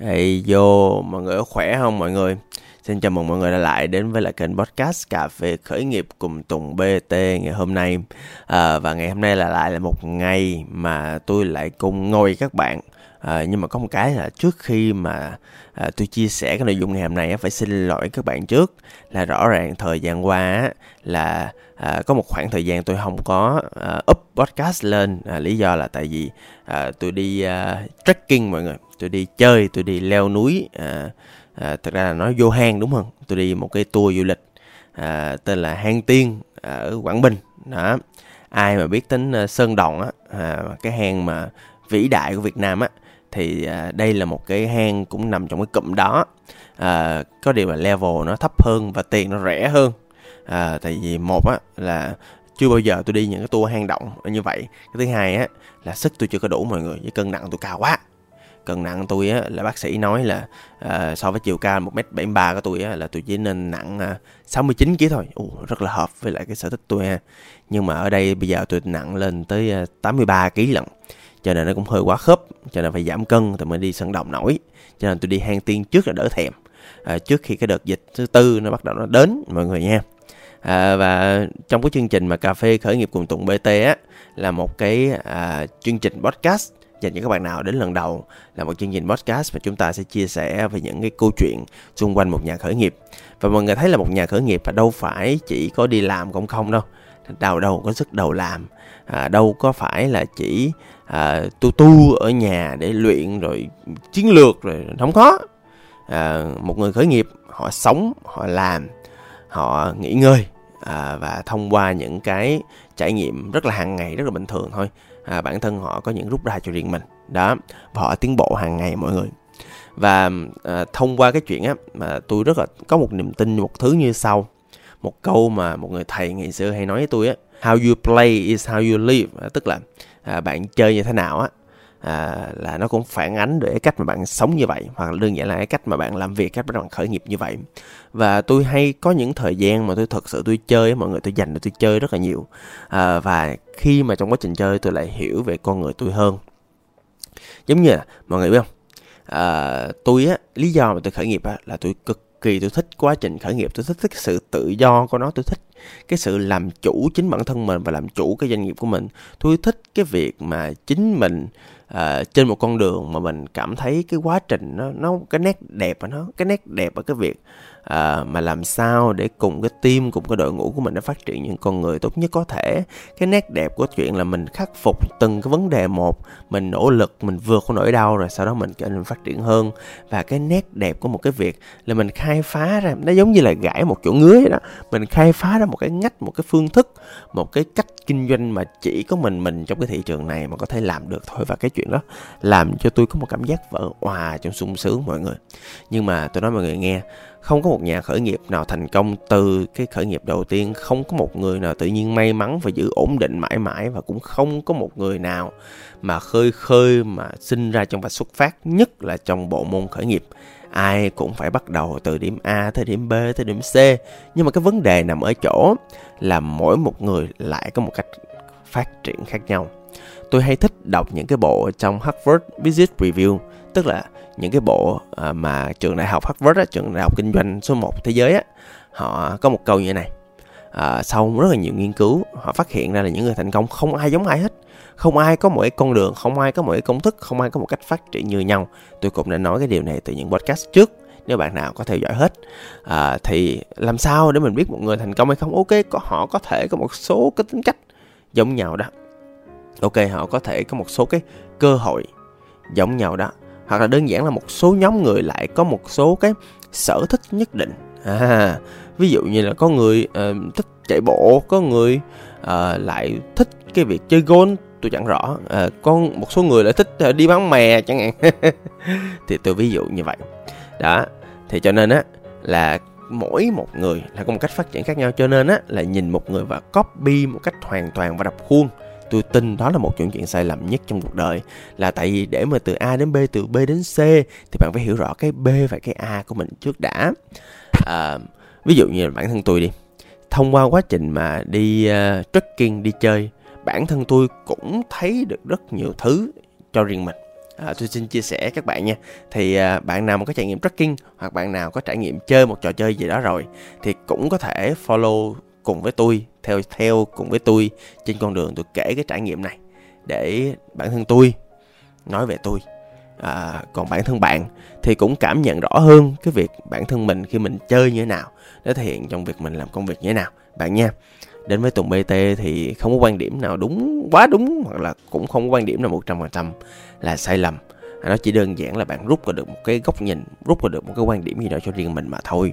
Hey yo, mọi người có khỏe không mọi người? Xin chào mừng mọi người đã lại đến với lại kênh podcast Cà phê khởi nghiệp cùng Tùng BT ngày hôm nay. Và ngày hôm nay là một ngày mà tôi lại cùng ngồi các bạn. Nhưng mà có một cái là trước khi mà tôi chia sẻ cái nội dung ngày hôm nay phải xin lỗi các bạn trước. Là rõ ràng thời gian qua là có một khoảng thời gian tôi không có up podcast lên. Lý do là tại vì tôi đi trekking mọi người. Tôi đi chơi, tôi đi leo núi. Thật ra là nói vô hang đúng không? Tôi đi một cái tour du lịch tên là Hang Tiên ở Quảng Bình. Đó. Ai mà biết tính Sơn Động á, cái hang mà vĩ đại của Việt Nam á, thì đây là một cái hang cũng nằm trong cái cụm đó. Có điều là level nó thấp hơn và tiền nó rẻ hơn. Tại vì một á là chưa bao giờ tôi đi những cái tour hang động như vậy. Cái thứ hai á là sức tôi chưa có đủ mọi người, với cân nặng tôi cao quá. Cân nặng tôi á, là bác sĩ nói là so với chiều cao 1m73 của tôi á, là tôi chỉ nên nặng 69kg thôi. Rất là hợp với lại cái sở thích tôi ha. Nhưng mà ở đây bây giờ tôi nặng lên tới 83kg lận. Cho nên nó cũng hơi quá khớp. Cho nên phải giảm cân thì mới đi Sân Động nổi. Cho nên tôi đi Hang Tiên trước là đỡ thèm. Trước khi cái đợt dịch thứ tư nó bắt đầu nó đến mọi người nha. Và trong cái chương trình mà Cà phê khởi nghiệp cùng Tùng BT á, là một cái chương trình podcast dành cho các bạn nào đến lần đầu, là một chương trình podcast mà chúng ta sẽ chia sẻ về những cái câu chuyện xung quanh một nhà khởi nghiệp. Và mọi người thấy là một nhà khởi nghiệp là đâu phải chỉ có đi làm không không đâu. Đâu có sức đầu làm, đâu có phải là chỉ tu ở nhà để luyện rồi chiến lược rồi, không có. Một người khởi nghiệp họ sống, họ làm, họ nghỉ ngơi và thông qua những cái trải nghiệm rất là hàng ngày, rất là bình thường thôi. Bản thân họ có những rút ra cho riêng mình đó, và họ tiến bộ hàng ngày mọi người. Và thông qua cái chuyện á, mà tôi rất là có một niềm tin một thứ như sau. Một câu mà một người thầy ngày xưa hay nói với tôi á, how you play is how you live. Tức là bạn chơi như thế nào á, là nó cũng phản ánh được cái cách mà bạn sống như vậy, hoặc đơn giản là cái cách mà bạn làm việc, cách mà bạn khởi nghiệp như vậy. Và tôi hay có những thời gian mà tôi thật sự tôi chơi, mọi người, tôi dành để tôi chơi rất là nhiều. Và khi mà trong quá trình chơi tôi lại hiểu về con người tôi hơn. Giống như là, mọi người biết không, tôi á, lý do mà tôi khởi nghiệp á, là tôi cực kỳ tôi thích quá trình khởi nghiệp. Tôi thích cái sự tự do của nó. Tôi thích cái sự làm chủ chính bản thân mình và làm chủ cái doanh nghiệp của mình. Tôi thích cái việc mà chính mình trên một con đường mà mình cảm thấy cái quá trình nó cái nét đẹp ở nó, cái nét đẹp ở cái việc mà làm sao để cùng cái team, cùng cái đội ngũ của mình để phát triển những con người tốt nhất có thể. Cái nét đẹp của chuyện là mình khắc phục từng cái vấn đề một, mình nỗ lực, mình vượt qua nỗi đau rồi sau đó mình phát triển hơn. Và cái nét đẹp của một cái việc là mình khai phá ra, nó giống như là gãi một chỗ ngứa vậy đó. Mình khai phá ra một cái ngách, một cái phương thức, một cái cách kinh doanh mà chỉ có mình trong cái thị trường này mà có thể làm được thôi. Và cái chuyện đó làm cho tôi có một cảm giác vỡ òa trong sung sướng mọi người. Nhưng mà tôi nói mọi người nghe, không có một nhà khởi nghiệp nào thành công từ cái khởi nghiệp đầu tiên. Không có một người nào tự nhiên may mắn và giữ ổn định mãi mãi. Và cũng không có một người nào mà khơi mà sinh ra trong và xuất phát, nhất là trong bộ môn khởi nghiệp. Ai cũng phải bắt đầu từ điểm A tới điểm B tới điểm C. Nhưng mà cái vấn đề nằm ở chỗ là mỗi một người lại có một cách phát triển khác nhau. Tôi hay thích đọc những cái bộ trong Harvard Business Review, tức là những cái bộ mà trường đại học Harvard, trường đại học kinh doanh số 1 thế giới, họ có một câu như thế này. Sau rất là nhiều nghiên cứu, họ phát hiện ra là những người thành công không ai giống ai hết. Không ai có một cái con đường, không ai có một cái công thức, không ai có một cách phát triển như nhau. Tôi cũng đã nói cái điều này từ những podcast trước. Nếu bạn nào có theo dõi hết, thì làm sao để mình biết một người thành công hay không? Ok, họ có thể có một số cái tính cách giống nhau đó. Ok, họ có thể có một số cái cơ hội giống nhau đó. Hoặc là đơn giản là một số nhóm người lại có một số cái sở thích nhất định. Ví dụ như là có người thích chạy bộ, có người lại thích cái việc chơi golf, tôi chẳng rõ. Có một số người lại thích đi bán mè chẳng hạn. Thì tôi ví dụ như vậy. Đó, thì cho nên á là mỗi một người là có một cách phát triển khác nhau. Cho nên á là nhìn một người và copy một cách hoàn toàn và đập khuôn, tôi tin đó là một chuyện sai lầm nhất trong cuộc đời. Là tại vì để mà từ A đến B, từ B đến C thì bạn phải hiểu rõ cái B và cái A của mình trước đã. Ví dụ như bản thân tôi đi, thông qua quá trình mà đi trekking, đi chơi, bản thân tôi cũng thấy được rất nhiều thứ cho riêng mình. tôi xin chia sẻ các bạn nha. Thì bạn nào mà có trải nghiệm trekking hoặc bạn nào có trải nghiệm chơi một trò chơi gì đó rồi thì cũng có thể follow cùng với tôi, theo cùng với tôi trên con đường tôi kể cái trải nghiệm này để bản thân tôi nói về tôi. Còn bản thân bạn thì cũng cảm nhận rõ hơn cái việc bản thân mình khi mình chơi như thế nào, nó thể hiện trong việc mình làm công việc như thế nào bạn nha. Đến với Tùng BT thì không có quan điểm nào đúng, quá đúng, hoặc là cũng không có quan điểm nào 100% là sai lầm. Nó chỉ đơn giản là bạn rút ra được một cái góc nhìn, rút ra được một cái quan điểm gì đó cho riêng mình mà thôi.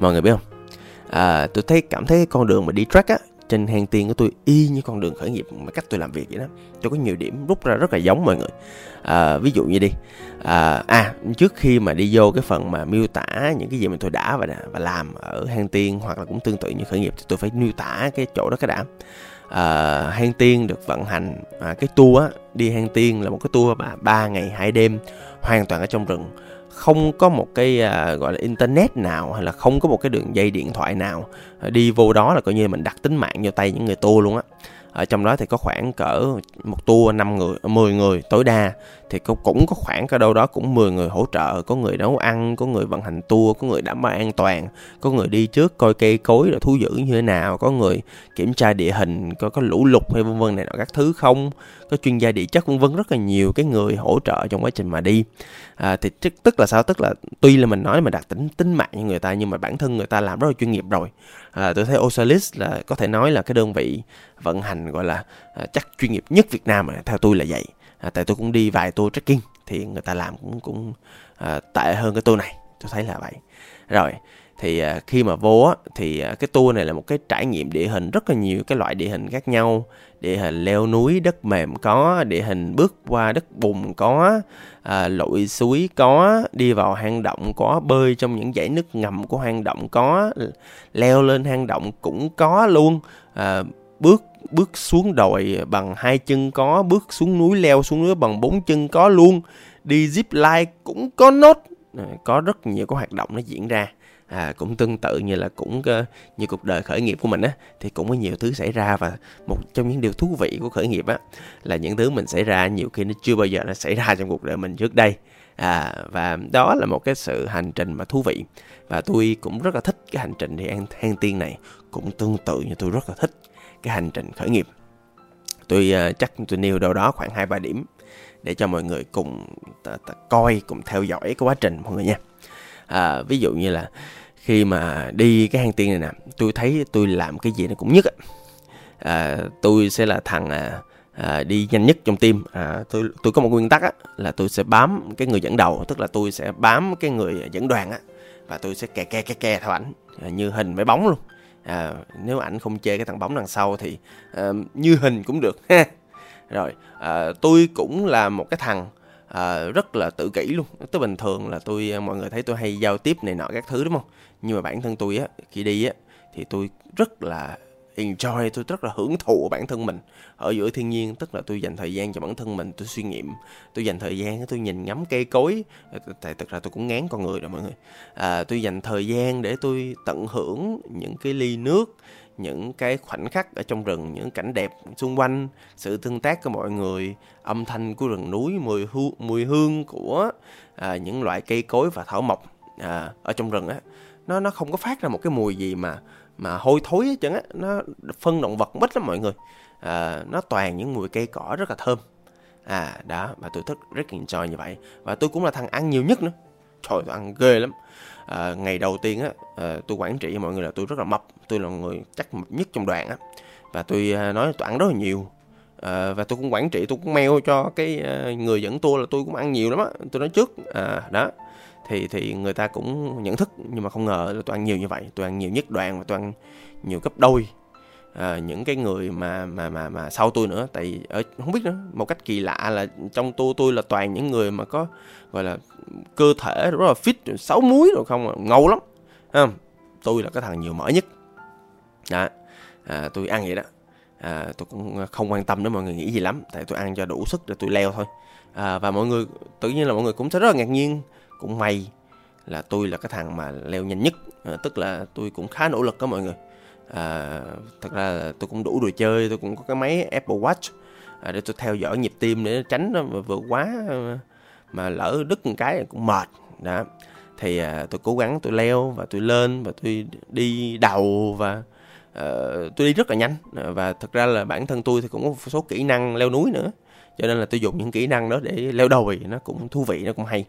Mọi người biết không, tôi cảm thấy con đường mà đi track á trên Hang Tiên của tôi y như con đường khởi nghiệp mà cách tôi làm việc vậy đó. Tôi có nhiều điểm rút ra rất là giống mọi người. Ví dụ như đi trước khi mà đi vô cái phần mà miêu tả những cái gì mà tôi đã và làm ở Hang Tiên hoặc là cũng tương tự như khởi nghiệp thì tôi phải miêu tả cái chỗ đó cái đã. Hang Tiên được vận hành, cái tour á, đi Hang Tiên là một cái tour mà 3 ngày 2 đêm hoàn toàn ở trong rừng, không có một cái gọi là internet nào hay là không có một cái đường dây điện thoại nào. Đi vô đó là coi như mình đặt tính mạng vô tay những người tour luôn á. Ở trong đó thì có khoảng cỡ một tour 5 người, 10 người tối đa, thì cũng có khoảng cỡ đâu đó cũng 10 người hỗ trợ, có người nấu ăn, có người vận hành tour, có người đảm bảo an toàn, có người đi trước coi cây cối là thú dữ như thế nào, có người kiểm tra địa hình coi có lũ lụt hay vân vân này nọ các thứ không, có chuyên gia địa chất vân vân, rất là nhiều cái người hỗ trợ trong quá trình mà đi. Thì tức là sao? Tức là tuy là mình nói mình đặt tính mạng như người ta nhưng mà bản thân người ta làm rất là chuyên nghiệp rồi. Tôi thấy OSALIS là có thể nói là cái đơn vị vận hành gọi là chắc chuyên nghiệp nhất Việt Nam, theo tôi là vậy. Tại tôi cũng đi vài tour trekking thì người ta làm cũng tệ hơn cái tour này, tôi thấy là vậy. Rồi thì khi mà vô á thì cái tour này là một cái trải nghiệm địa hình, rất là nhiều cái loại địa hình khác nhau, địa hình leo núi, đất mềm có, địa hình bước qua đất bùn có, lội suối có, đi vào hang động có, bơi trong những dãy nước ngầm của hang động có, leo lên hang động cũng có luôn, bước xuống đồi bằng 2 chân có, bước xuống núi, leo xuống núi bằng 4 chân có luôn, đi zip line cũng có nốt, có rất nhiều cái hoạt động nó diễn ra. Cũng tương tự như là như cuộc đời khởi nghiệp của mình á, thì cũng có nhiều thứ xảy ra, và một trong những điều thú vị của khởi nghiệp á là những thứ mình xảy ra nhiều khi nó chưa bao giờ nó xảy ra trong cuộc đời mình trước đây. Và đó là một cái sự hành trình mà thú vị, và tôi cũng rất là thích cái hành trình thì Hang Tiên này cũng tương tự như tôi rất là thích cái hành trình khởi nghiệp. Tôi nêu đâu đó khoảng 2-3 điểm để cho mọi người cùng coi, cùng theo dõi cái quá trình mọi người nha. Ví dụ như là khi mà đi cái Hang Tiên này nè, tôi thấy tôi làm cái gì nó cũng nhất. Tôi sẽ là thằng đi nhanh nhất trong team. Tôi có một nguyên tắc á, là tôi sẽ bám cái người dẫn đầu, tức là tôi sẽ bám cái người dẫn đoàn á, và tôi sẽ kè theo ảnh như hình với bóng luôn. Nếu ảnh không chê cái thằng bóng đằng sau thì như hình cũng được. Rồi tôi cũng là một cái thằng rất là tự kỷ luôn. Tới bình thường là mọi người thấy tôi hay giao tiếp này nọ các thứ đúng không? Nhưng mà bản thân tôi á, khi đi á thì tôi rất là enjoy, tôi rất là hưởng thụ bản thân mình ở giữa thiên nhiên. Tức là tôi dành thời gian cho bản thân mình, tôi suy nghiệm, tôi dành thời gian tôi nhìn ngắm cây cối. Tại thực ra tôi cũng ngán con người rồi mọi người. Tôi dành thời gian để tôi tận hưởng những cái ly nước, những cái khoảnh khắc ở trong rừng, những cảnh đẹp xung quanh, sự tương tác của mọi người, âm thanh của rừng núi, mùi hương của những loại cây cối và thảo mộc ở trong rừng á. Nó không có phát ra một cái mùi gì mà hôi thối hết trơn á, nó phân động vật bít lắm mọi người. Nó toàn những mùi cây cỏ rất là thơm. Đó, và tôi thích rất enjoy như vậy. Và tôi cũng là thằng ăn nhiều nhất nữa. Trời, tôi ăn ghê lắm. Ngày đầu tiên á, tôi quản trị cho mọi người là tôi rất là mập. Tôi là người chắc mập nhất trong đoàn á. Và tôi nói tôi ăn rất là nhiều. Và tôi cũng quản trị, tôi cũng mail cho cái người dẫn tour là tôi cũng ăn nhiều lắm á. Tôi nói trước. Đó. Thì người ta cũng nhận thức. Nhưng mà không ngờ là tôi ăn nhiều như vậy. Tôi ăn nhiều nhất đoàn và tôi ăn nhiều gấp đôi những cái người mà sau tôi nữa. Tại không biết nữa, một cách kỳ lạ là trong tour tôi là toàn những người mà có gọi là cơ thể rất là fit, 6 múi rồi không, ngầu lắm. Tôi là cái thằng nhiều mỡ nhất. Đó, tôi ăn vậy đó. Tôi cũng không quan tâm đến mọi người nghĩ gì lắm, tại tôi ăn cho đủ sức để tôi leo thôi. Và mọi người, tự nhiên là mọi người cũng sẽ rất là ngạc nhiên. Cũng may là tôi là cái thằng mà leo nhanh nhất. Tức là tôi cũng khá nỗ lực đó mọi người. Thật ra là tôi cũng đủ đồ chơi, tôi cũng có cái máy Apple Watch. để tôi theo dõi nhịp tim để tránh nó vượt quá, mà lỡ đứt một cái cũng mệt đó. Thì tôi cố gắng tôi leo và tôi lên và tôi đi đầu và tôi đi rất là nhanh. Và thực ra là bản thân tôi thì cũng có một số kỹ năng leo núi nữa, cho nên là tôi dùng những kỹ năng đó để leo đồi, nó cũng thú vị, nó cũng hay.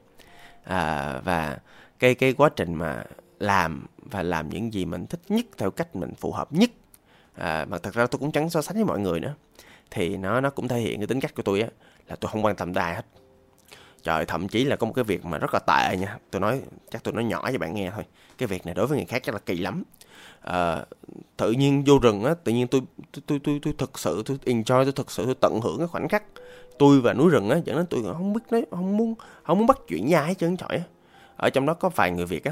Và cái quá trình mà làm và làm những gì mình thích nhất theo cách mình phù hợp nhất, mà thật ra tôi cũng chẳng so sánh với mọi người nữa, thì nó cũng thể hiện cái tính cách của tôi á, là tôi không quan tâm tới ai hết. Trời, thậm chí là có một cái việc mà rất là tệ nha, tôi nói, chắc tôi nói nhỏ cho bạn nghe thôi, cái việc này đối với người khác chắc là kỳ lắm. Tự nhiên vô rừng á, tự nhiên tôi thực sự tôi enjoy, tôi thực sự tôi tận hưởng cái khoảnh khắc tôi và núi rừng á, dẫn đến tôi không biết nói, không muốn bắt chuyện với ai hết trơn trọi á. Ở trong đó có vài người Việt á,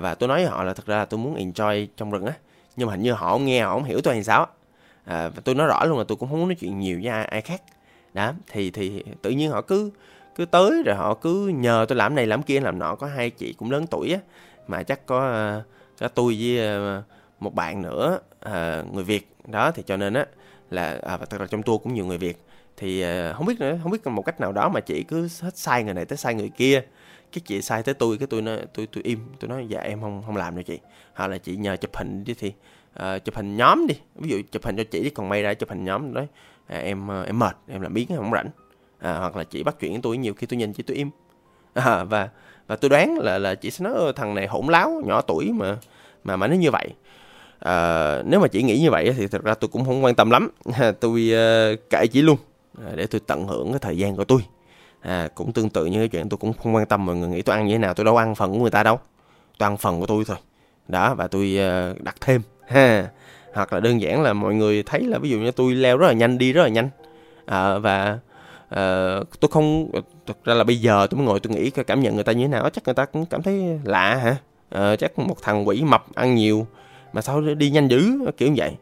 và tôi nói với họ là thật ra là tôi muốn enjoy trong rừng á, nhưng mà hình như họ không nghe, họ không hiểu tôi hay sao á. Tôi nói rõ luôn là tôi cũng không muốn nói chuyện nhiều với ai khác đó. Thì tự nhiên họ cứ tới rồi họ cứ nhờ tôi làm này làm kia làm nọ. Có hai chị cũng lớn tuổi á, mà chắc có tôi với một bạn nữa, người Việt đó, thì cho nên á là thật ra trong tour cũng nhiều người Việt, thì không biết một cách nào đó mà chị cứ hết sai người này tới sai người kia, cái chị sai tới tôi, cái tôi im, tôi nói dạ em không làm đâu chị, hoặc là chị nhờ chụp hình đi, thì chụp hình nhóm đi, ví dụ chụp hình cho chị đi, còn may ra chụp hình nhóm nói em mệt, em làm biếng, em không rảnh, hoặc là chị bắt chuyện với tôi, nhiều khi tôi nhìn chị tôi im, và tôi đoán là chị sẽ nói thằng này hỗn láo, nhỏ tuổi mà nó như vậy. Nếu mà chị nghĩ như vậy thì thật ra tôi cũng không quan tâm lắm, tôi kệ chị luôn, để tôi tận hưởng cái thời gian của tôi. Cũng tương tự như cái chuyện tôi cũng không quan tâm mọi người nghĩ tôi ăn như thế nào, tôi đâu ăn phần của người ta đâu, tôi ăn phần của tôi thôi đó, và tôi đặt thêm ha. Hoặc là đơn giản là mọi người thấy là ví dụ như tôi leo rất là nhanh, đi rất là nhanh, tôi không, thực ra là bây giờ tôi mới ngồi tôi nghĩ cảm nhận người ta như thế nào, chắc người ta cũng cảm thấy lạ hả, chắc một thằng quỷ mập ăn nhiều mà sao đi nhanh dữ kiểu như vậy.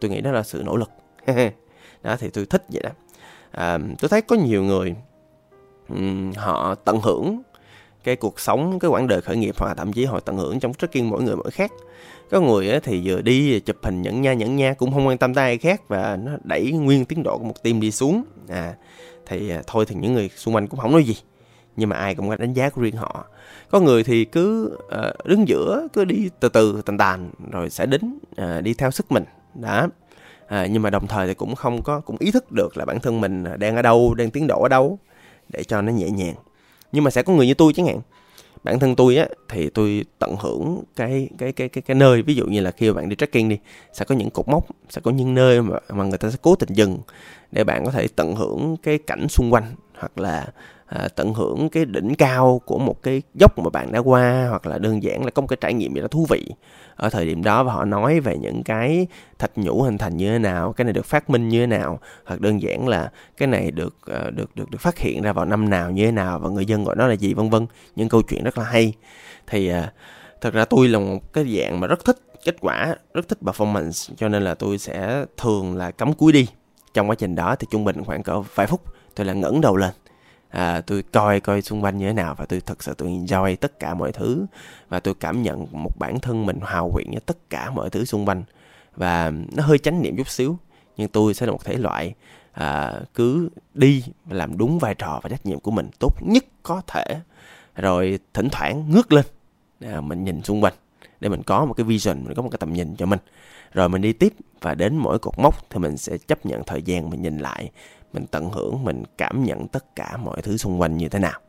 Tôi nghĩ đó là sự nỗ lực đó, thì tôi thích vậy đó. Tôi thấy có nhiều người họ tận hưởng cái cuộc sống, cái quãng đời khởi nghiệp, hoặc thậm chí họ tận hưởng trong rất riêng, mỗi người mỗi khác. Có người thì vừa đi chụp hình nhẫn nha, cũng không quan tâm tới ai khác, và nó đẩy nguyên tiến độ của một team đi xuống. Thì thôi thì những người xung quanh cũng không nói gì, nhưng mà ai cũng có đánh giá của riêng họ. Có người thì cứ đứng giữa, cứ đi từ từ tàn rồi sẽ đến, đi theo sức mình đó. Nhưng mà đồng thời thì cũng không có, cũng ý thức được là bản thân mình đang ở đâu, đang tiến độ ở đâu, để cho nó nhẹ nhàng. Nhưng mà sẽ có người như tôi chẳng hạn. Bản thân tôi á, thì tôi tận hưởng cái nơi, ví dụ như là khi bạn đi trekking đi, sẽ có những cột mốc, sẽ có những nơi mà người ta sẽ cố tình dừng để bạn có thể tận hưởng cái cảnh xung quanh, hoặc là tận hưởng cái đỉnh cao của một cái dốc mà bạn đã qua, hoặc là đơn giản là có một cái trải nghiệm gì đó thú vị ở thời điểm đó, và họ nói về những cái thạch nhũ hình thành như thế nào, cái này được phát minh như thế nào, hoặc đơn giản là cái này được phát hiện ra vào năm nào như thế nào, và người dân gọi nó là gì, vân vân, những câu chuyện rất là hay. Thì thật ra tôi là một cái dạng mà rất thích kết quả, rất thích performance, cho nên là tôi sẽ thường là cắm cúi đi. Trong quá trình đó thì trung bình khoảng cỡ vài phút tôi là ngẩng đầu lên. Tôi coi xung quanh như thế nào, và tôi thật sự tôi enjoy tất cả mọi thứ, và tôi cảm nhận một bản thân mình hào quyện với tất cả mọi thứ xung quanh. Và nó hơi chánh niệm chút xíu, nhưng tôi sẽ là một thể loại cứ đi làm đúng vai trò và trách nhiệm của mình tốt nhất có thể, rồi thỉnh thoảng ngước lên, mình nhìn xung quanh để mình có một cái vision, mình có một cái tầm nhìn cho mình, rồi mình đi tiếp. Và đến mỗi cột mốc thì mình sẽ chấp nhận thời gian, mình nhìn lại, mình tận hưởng, mình cảm nhận tất cả mọi thứ xung quanh như thế nào.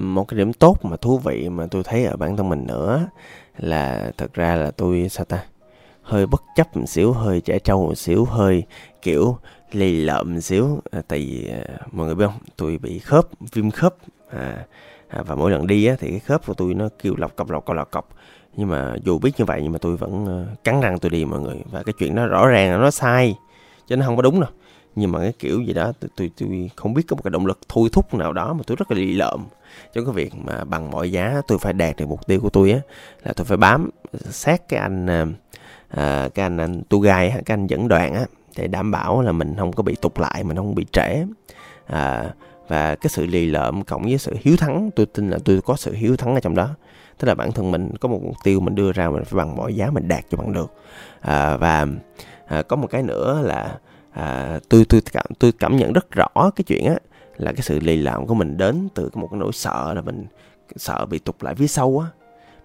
Một cái điểm tốt mà thú vị mà tôi thấy ở bản thân mình nữa là thật ra là tôi hơi bất chấp một xíu, hơi trẻ trâu một xíu, hơi kiểu lì lợm một xíu. Tại vì mọi người biết không, tôi bị khớp, viêm khớp, và mỗi lần đi thì cái khớp của tôi nó kêu lọc cọc. Nhưng mà dù biết như vậy nhưng mà tôi vẫn cắn răng tôi đi mọi người. Và cái chuyện đó rõ ràng là nó sai chứ nó không có đúng đâu, nhưng mà cái kiểu gì đó tôi không biết có một cái động lực thôi thúc nào đó mà tôi rất là lì lợm trong cái việc mà bằng mọi giá tôi phải đạt được mục tiêu của tôi á, là tôi phải bám sát cái anh tour guide, cái anh dẫn đoàn á, để đảm bảo là mình không có bị tụt lại, mình không bị trễ. Và cái sự lì lợm cộng với sự hiếu thắng, tôi tin là tôi có sự hiếu thắng ở trong đó, tức là bản thân mình có một mục tiêu mình đưa ra, mình phải bằng mọi giá mình đạt cho bằng được. Có một cái nữa là tôi cảm nhận rất rõ cái chuyện á, là cái sự lì lợm của mình đến từ một cái nỗi sợ là mình sợ bị tụt lại phía sau á,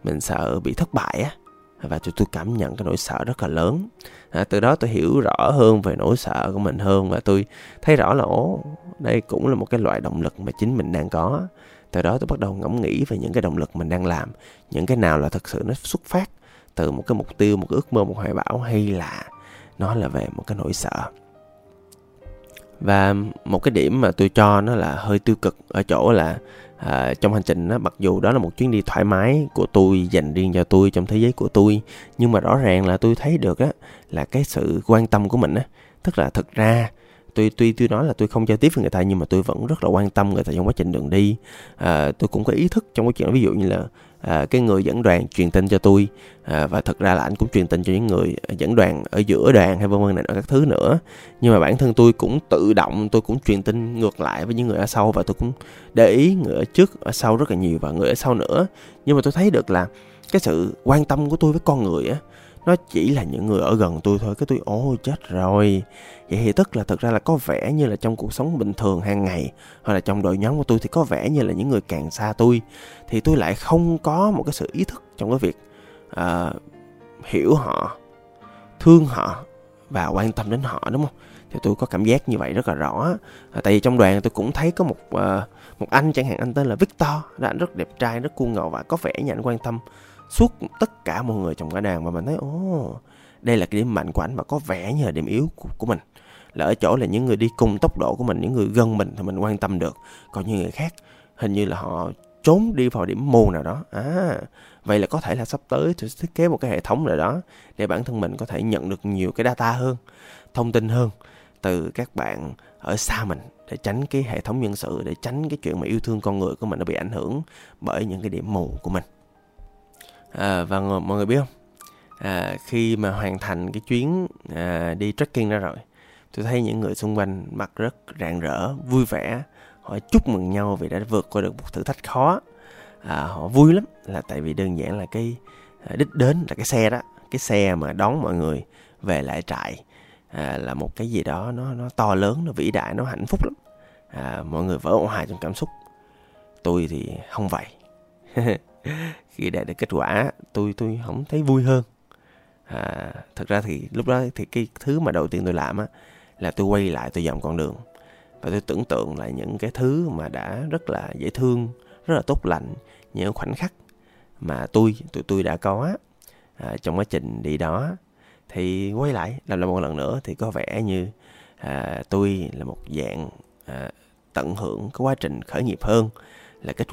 mình sợ bị thất bại á, và tôi cảm nhận cái nỗi sợ rất là lớn. Từ đó tôi hiểu rõ hơn về nỗi sợ của mình hơn, và tôi thấy rõ là đây cũng là một cái loại động lực mà chính mình đang có. Từ đó tôi bắt đầu ngẫm nghĩ về những cái động lực mình đang làm, những cái nào là thật sự nó xuất phát từ một cái mục tiêu, một cái ước mơ, một hoài bão, hay là nó là về một cái nỗi sợ. Và một cái điểm mà tôi cho nó là hơi tiêu cực ở chỗ là trong hành trình đó, mặc dù đó là một chuyến đi thoải mái của tôi, dành riêng cho tôi trong thế giới của tôi, nhưng mà rõ ràng là tôi thấy được á, là cái sự quan tâm của mình á, tức là thực ra tôi nói là tôi không giao tiếp với người ta, nhưng mà tôi vẫn rất là quan tâm người ta trong quá trình đường đi. Tôi cũng có ý thức trong cái chuyện đó, ví dụ như là cái người dẫn đoàn truyền tin cho tôi, và thật ra là anh cũng truyền tin cho những người dẫn đoàn ở giữa đoàn hay vân vân này nọ các thứ nữa, nhưng mà bản thân tôi cũng tự động tôi cũng truyền tin ngược lại với những người ở sau, và tôi cũng để ý người ở trước ở sau rất là nhiều và người ở sau nữa. Nhưng mà tôi thấy được là cái sự quan tâm của tôi với con người á, nó chỉ là những người ở gần tôi thôi. Cái tôi ôi chết rồi, vậy thì tức là thực ra là có vẻ như là trong cuộc sống bình thường hàng ngày, hoặc là trong đội nhóm của tôi, thì có vẻ như là những người càng xa tôi thì tôi lại không có một cái sự ý thức trong cái việc hiểu họ, thương họ và quan tâm đến họ, đúng không? Thì tôi có cảm giác như vậy rất là rõ. Tại vì trong đoàn tôi cũng thấy có một anh chẳng hạn, anh tên là Victor, anh rất đẹp trai, rất cool ngầu, và có vẻ như anh quan tâm suốt tất cả mọi người trong cả đàn, và mình thấy đây là cái điểm mạnh của ảnh, và có vẻ như là điểm yếu của mình, là ở chỗ là những người đi cùng tốc độ của mình, những người gần mình thì mình quan tâm được, còn những người khác hình như là họ trốn đi vào điểm mù nào đó. Vậy là có thể là sắp tới tôi thiết kế một cái hệ thống nào đó để bản thân mình có thể nhận được nhiều cái data hơn, thông tin hơn từ các bạn ở xa mình, để tránh cái hệ thống nhân sự, để tránh cái chuyện mà yêu thương con người của mình nó bị ảnh hưởng bởi những cái điểm mù của mình. Và mọi người biết không, khi mà hoàn thành cái chuyến đi trekking ra rồi, tôi thấy những người xung quanh mặt rất rạng rỡ, vui vẻ, họ chúc mừng nhau vì đã vượt qua được một thử thách khó. Họ vui lắm là tại vì đơn giản là cái đích đến là cái xe đó, cái xe mà đón mọi người về lại trại, là một cái gì đó nó to lớn, nó vĩ đại, nó hạnh phúc lắm. Mọi người vỡ òa trong cảm xúc. Tôi thì không vậy. Khi đạt được kết quả, tôi không thấy vui hơn. Thật ra thì lúc đó thì cái thứ mà đầu tiên tôi làm á, là tôi quay lại, tôi dòng con đường, và tôi tưởng tượng lại những cái thứ mà đã rất là dễ thương, rất là tốt lành, những khoảnh khắc mà tụi tôi đã có trong quá trình đi đó. Thì quay lại làm một lần nữa thì có vẻ như tôi là một dạng tận hưởng cái quá trình khởi nghiệp hơn là kết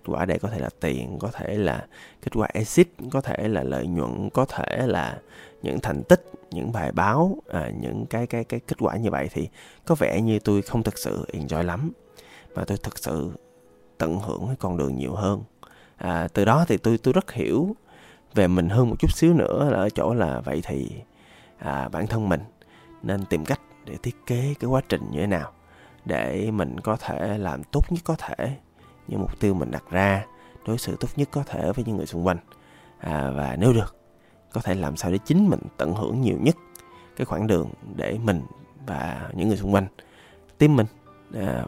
quả. Đây có thể là tiền, có thể là kết quả exit, có thể là lợi nhuận, có thể là những thành tích, những bài báo, những cái kết quả như vậy. Thì có vẻ như tôi không thực sự enjoy lắm, mà tôi thực sự tận hưởng cái con đường nhiều hơn. Từ đó thì tôi rất hiểu về mình hơn một chút xíu nữa, là ở chỗ là vậy thì bản thân mình nên tìm cách để thiết kế cái quá trình như thế nào để mình có thể làm tốt nhất có thể những mục tiêu mình đặt ra, đối xử tốt nhất có thể với những người xung quanh, và nếu được có thể làm sao để chính mình tận hưởng nhiều nhất cái khoảng đường để mình và những người xung quanh, team mình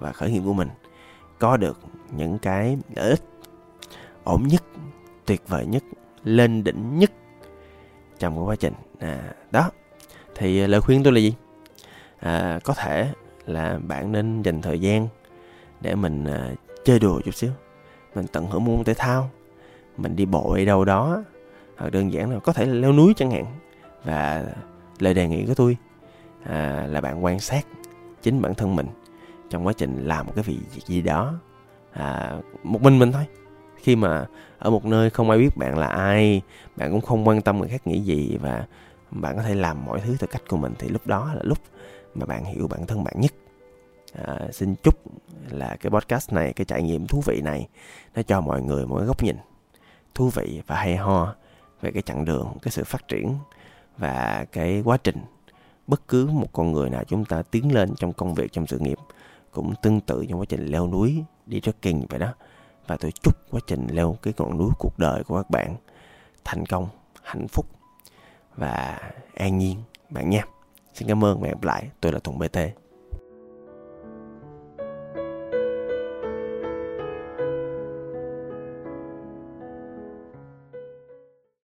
và khởi nghiệp của mình có được những cái lợi ích ổn nhất, tuyệt vời nhất, lên đỉnh nhất trong cái quá trình. Đó thì lời khuyên tôi là gì? Có thể là bạn nên dành thời gian để mình chơi đùa chút xíu, mình tận hưởng môn thể thao, mình đi bộ đi đâu đó, hoặc đơn giản là có thể là leo núi chẳng hạn. Và lời đề nghị của tôi là bạn quan sát chính bản thân mình trong quá trình làm một cái việc gì đó, một mình thôi. Khi mà ở một nơi không ai biết bạn là ai, bạn cũng không quan tâm người khác nghĩ gì, và bạn có thể làm mọi thứ theo cách của mình, thì lúc đó là lúc mà bạn hiểu bản thân bạn nhất. Xin chúc là cái podcast này, cái trải nghiệm thú vị này, nó cho mọi người một góc nhìn thú vị và hay ho về cái chặng đường, cái sự phát triển và cái quá trình bất cứ một con người nào chúng ta tiến lên trong công việc, trong sự nghiệp, cũng tương tự trong quá trình leo núi, đi trekking vậy đó. Và tôi chúc quá trình leo cái ngọn núi cuộc đời của các bạn thành công, hạnh phúc và an nhiên bạn nha. Xin cảm ơn và hẹn gặp lại. Tôi là Tùng BT.